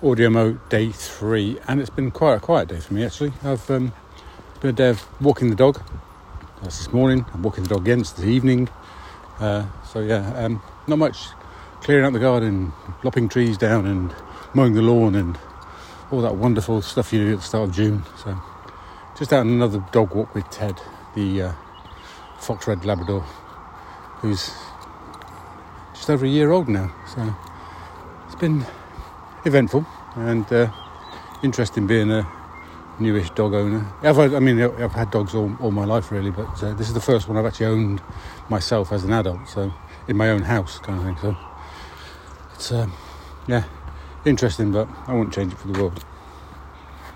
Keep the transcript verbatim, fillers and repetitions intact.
Audiommo day three, and it's been quite a quiet day for me actually. I've um, been a day of walking the dog. That's this morning. I'm walking the dog again. It's this evening. Uh, so yeah, um, not much clearing out the garden, lopping trees down and mowing the lawn and all that wonderful stuff you do at the start of June. So just out on another dog walk with Ted, the uh, Fox Red Labrador, who's just over a year old now. So it's been eventful and uh, interesting being a newish dog owner. I've had, I mean, I've had dogs all, all my life really, but uh, this is the first one I've actually owned myself as an adult, so in my own house kind of thing. So it's, um, yeah, interesting, but I wouldn't change it for the world.